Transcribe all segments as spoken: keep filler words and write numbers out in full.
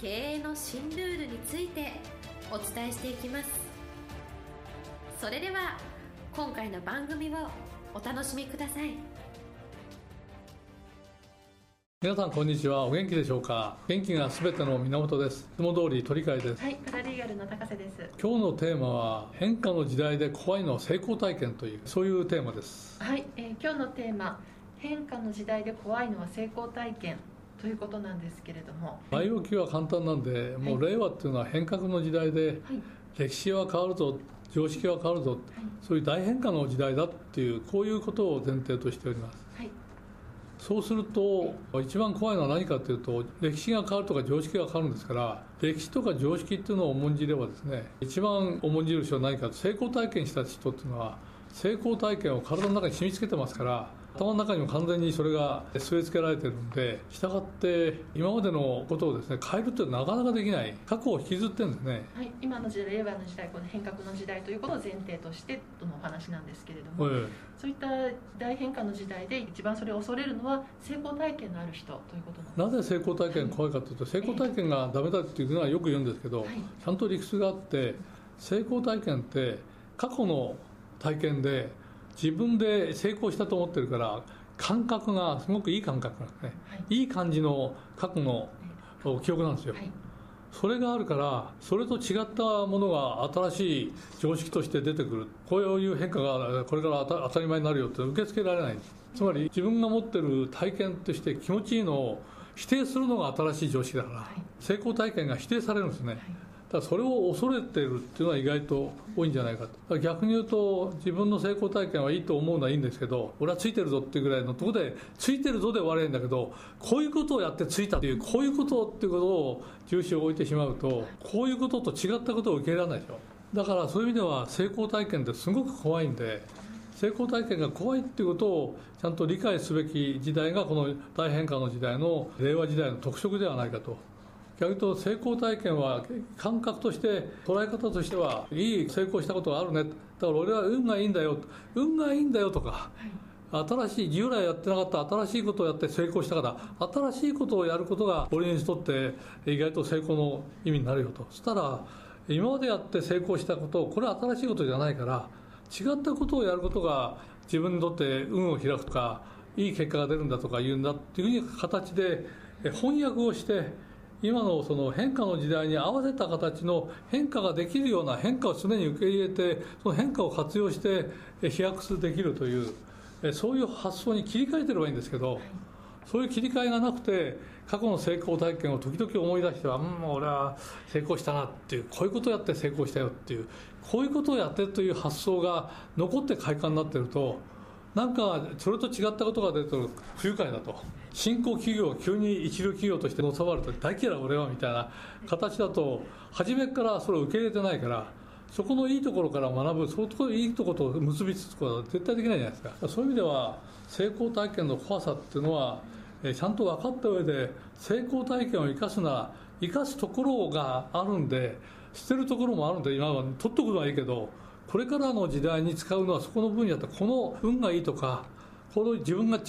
経営の新ルールについてお伝えしていきます。それでは今回の番組をお楽しみください。皆さんこんにちは。お元気でしょうか。元気がすべての源です。いつも通り鳥飼です。はい、パラリーガルの高瀬です。今日のテーマは変化の時代で怖いの成功体験というそういうテーマです。はい、えー、今日のテーマ変化の時代で怖いのは成功体験ということなんですけれども、内容級は簡単なんで、はい、もう令和っていうのは変革の時代で、はい、歴史は変わるぞ、常識は変わるぞ、はい、そういう大変化の時代だっていうこういうことを前提としております。はい、そうすると一番怖いのは何かというと、歴史が変わるとか常識が変わるんですから、歴史とか常識っていうのを重んじればですね、一番重んじる人は何か、成功体験した人っていうのは成功体験を体の中に染みつけてますから、頭の中にも完全にそれが据え付けられているので、したがって今までのことをですね、変えるってなかなかできない、過去を引きずってるんですね。はい、今の時代、令和の時代、この変革の時代ということを前提としてのお話なんですけれども、はい、そういった大変化の時代で一番それを恐れるのは成功体験のある人ということなんです。なぜ成功体験が怖いかというと、成功体験がダメだっていうのはよく言うんですけど、はい、ちゃんと理屈があって、成功体験って過去の体験で自分で成功したと思ってるから感覚がすごくいい感覚なんですね。はい、いい感じの過去の記憶なんですよ。はい、それがあるからそれと違ったものが新しい常識として出てくる、こういう変化がこれから当たり前になるよって受け付けられない。つまり自分が持ってる体験として気持ちいいのを否定するのが新しい常識だから、はい、成功体験が否定されるんですね。はい、それを恐れているっていうのは意外と多いんじゃないかと。逆に言うと自分の成功体験はいいと思うのはいいんですけど、俺はついてるぞっていうぐらいのところで、ついてるぞで悪いんだけど、こういうことをやってついたっていう、こういうことっていうことを重視を置いてしまうと、こういうことと違ったことを受け入れられないでしょ。だからそういう意味では成功体験ってすごく怖いんで、成功体験が怖いっていうことをちゃんと理解すべき時代がこの大変化の時代の令和時代の特色ではないかと。逆に言うと成功体験は感覚として捉え方としては、いい成功したことがあるね、だから俺は運がいいんだよ、運がいいんだよとか、新しい、従来やってなかった新しいことをやって成功したから、新しいことをやることが俺にとって意外と成功の意味になるよと。そしたら今までやって成功したことを、これは新しいことじゃないから違ったことをやることが自分にとって運を開くとか、いい結果が出るんだとか言うんだっていうふうに形で翻訳をして、今のその変化の時代に合わせた形の変化ができるような変化を常に受け入れて、その変化を活用して飛躍できるという、そういう発想に切り替えてればいいんですけど、そういう切り替えがなくて、過去の成功体験を時々思い出しては、うん、俺は成功したなっていう、こういうことをやって成功したよっていう、こういうことをやってという発想が残って快感になってると、なんかそれと違ったことが出ると不愉快だと。新興企業を急に一流企業としてのさばると大嫌い俺はみたいな形だと、初めからそれを受け入れてないから、そこのいいところから学ぶ、そこのいいところと結びつくことは絶対できないじゃないですか。そういう意味では成功体験の怖さっていうのはちゃんと分かった上で、成功体験を生かすなら生かすところがあるんで、捨てるところもあるんで、今は取っとくのはいいけど、これからの時代に使うのはそこの分野と、この運がいいとか、この自分が違っ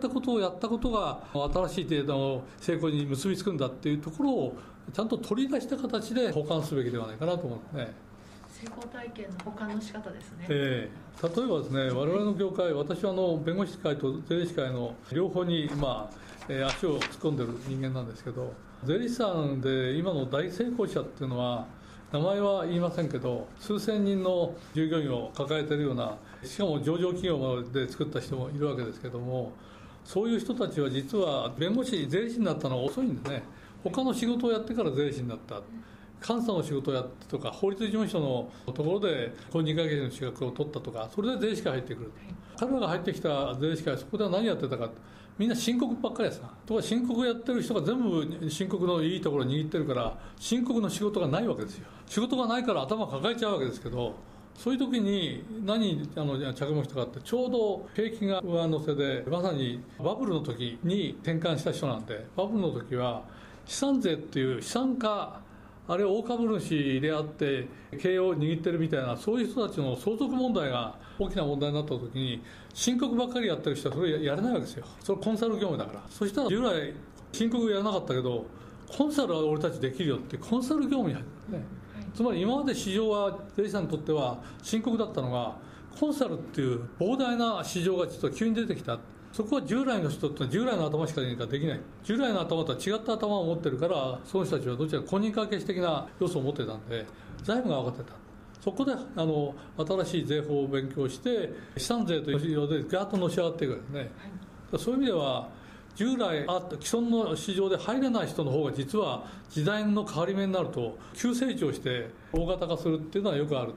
たことをやったことが新しい程度の成功に結びつくんだっていうところをちゃんと取り出した形で保管すべきではないかなと思うんですね。成功体験の保管の仕方ですね。えー、例えばですね、我々の業界、私はあの弁護士会と税理士会の両方に、まあ、足を突っ込んでる人間なんですけど、税理士さんで今の大成功者っていうのは、名前は言いませんけど、数千人の従業員を抱えているような、しかも上場企業まで作った人もいるわけですけども、そういう人たちは実は弁護士、税理士になったのは遅いんですね。他の仕事をやってから税理士になった。監査の仕事をやってとか、法律事務所のところで公認会計士の資格を取ったとか、それで税理士会入ってくる。彼らが入ってきた税理士会、そこでは何やってたか、みんな申告ばっかりですな。ところが申告やってる人が全部申告のいいところを握ってるから、申告の仕事がないわけですよ。仕事がないから頭抱えちゃうわけですけど、そういう時に何にあの着目したかって、ちょうど景気が上乗せで、まさにバブルの時に転換した人なんで、バブルの時は資産税っていう資産家、あれ大株主であって経営を握ってるみたいな、そういう人たちの相続問題が大きな問題になった時に、申告ばっかりやってる人はそれやれないわけですよ。それコンサル業務だから。そしたら従来申告やらなかったけど、コンサルは俺たちできるよって、コンサル業務に入ってね、つまり今まで市場は税理士さんにとっては申告だったのが、コンサルっていう膨大な市場がちょっと急に出てきた。そこは従来の人って従来の頭しかできない。従来の頭とは違った頭を持ってるから、その人たちはどちらか公認会計士的な要素を持ってたんで、財務が分かってた。そこであの新しい税法を勉強して、資産税という要素でガーッとのし上がっていくわけですね。はい、そういう意味では、従来あった既存の市場で入れない人の方が、実は時代の変わり目になると、急成長して大型化するっていうのはよくある。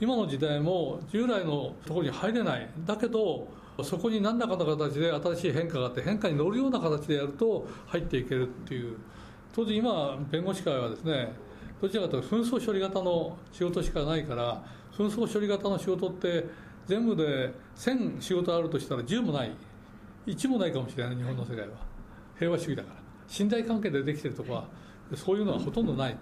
今の時代も従来のところに入れない。だけどそこに何らかの形で新しい変化があって、変化に乗るような形でやると入っていけるっていう。当時今弁護士会はですね、どちらかというと紛争処理型の仕事しかないから、紛争処理型の仕事って全部でせん仕事あるとしたらじゅうもない、いちもないかもしれない。日本の世界は平和主義だから、信頼関係でできてるとこはそういうのはほとんどない。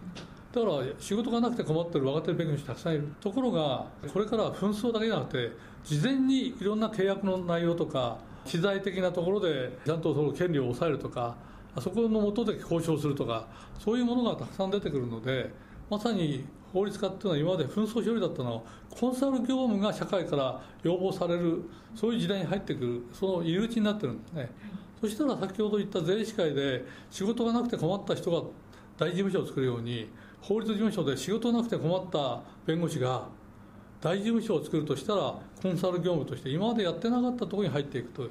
だから仕事がなくて困ってる若手弁護士たくさんいる。ところがこれからは紛争だけじゃなくて、事前にいろんな契約の内容とか資材的なところでちゃんとその権利を抑えるとか、あそこの下で交渉するとか、そういうものがたくさん出てくるので、まさに法律家っていうのは今まで紛争処理だったのをコンサル業務が社会から要望される、そういう時代に入ってくる、その入り口になってるんですね。そしたら先ほど言った税理士会で仕事がなくて困った人が大事務所を作るように、法律事務所で仕事なくて困った弁護士が大事務所を作るとしたら、コンサル業務として今までやってなかったところに入っていくと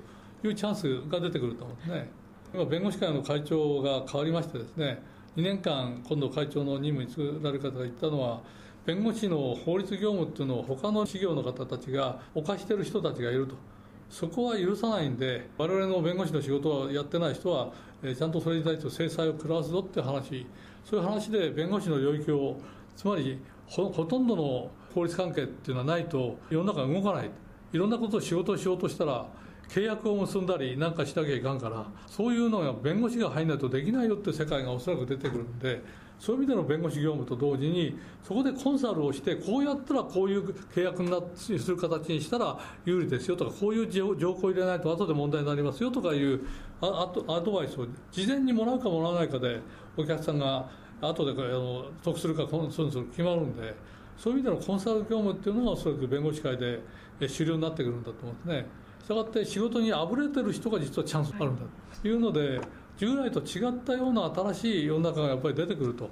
いうチャンスが出てくると思うんですね。今弁護士会の会長が変わりましてですね、にねんかん今度会長の任務に就られる方が言ったのは、弁護士の法律業務っていうのを他の事業の方たちが犯している人たちがいると、そこは許さないんで、我々の弁護士の仕事をやってない人は、えー、ちゃんとそれに対して制裁を食らわすぞっていう話、そういう話で弁護士の領域を、つまり ほ, ほとんどの法律関係っていうのはないと、世の中が動かない、いろんなことを仕事をしようとしたら、契約を結んだりなんかしなきゃいかんから、そういうのが弁護士が入らないとできないよって世界がおそらく出てくるんで、そういう意味での弁護士業務と同時に、そこでコンサルをして、こうやったらこういう契約にする形にしたら有利ですよとか、こういう条項を入れないと後で問題になりますよとかいうアドバイスを事前にもらうかもらわないかで、お客さんが後で得するか損するか決まるんで、そういう意味でのコンサル業務っていうのがおそらく弁護士会で主流になってくるんだと思うんですね。したがって仕事にあぶれてる人が実はチャンスがあるんだというので、従来と違ったような新しい世の中がやっぱり出てくると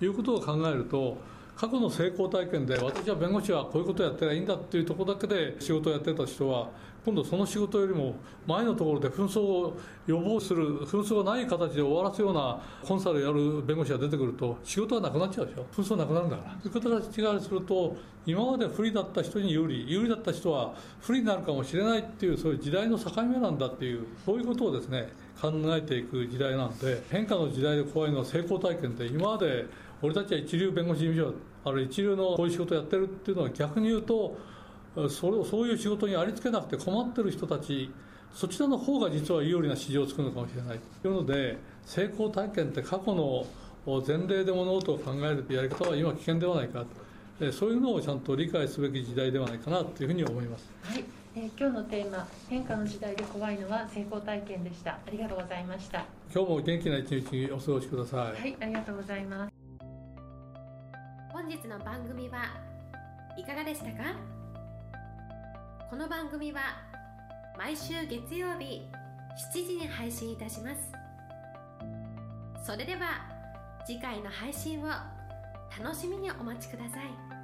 いうことを考えると、過去の成功体験で私は弁護士はこういうことをやってりゃいいんだっていうところだけで仕事をやってた人は、今度その仕事よりも前のところで紛争を予防する、紛争がない形で終わらすようなコンサルをやる弁護士が出てくると、仕事がなくなっちゃうでしょ、紛争なくなるんだから。という形からすると、今まで不利だった人に有利、有利だった人は不利になるかもしれないっていう、そういう時代の境目なんだっていう、そういうことをですね、考えていく時代なんで、変化の時代で怖いのは成功体験で、今まで俺たちは一流弁護士事務所、ある一流のこういう仕事をやってるっていうのは、逆に言うと、それをそういう仕事にありつけなくて困ってる人たち、そちらの方が実は有利な市場を作るのかもしれないというので、成功体験って過去の前例で物事を考えるやり方は今危険ではないか、そういうのをちゃんと理解すべき時代ではないかなというふうに思います。はい、えー、今日のテーマ、変化の時代で怖いのは成功体験でした。ありがとうございました。今日も元気な一日お過ごしください。はい、ありがとうございます。本日の番組はいかがでしたか？この番組は毎週月曜日しちじに配信いたします。それでは次回の配信を楽しみにお待ちください。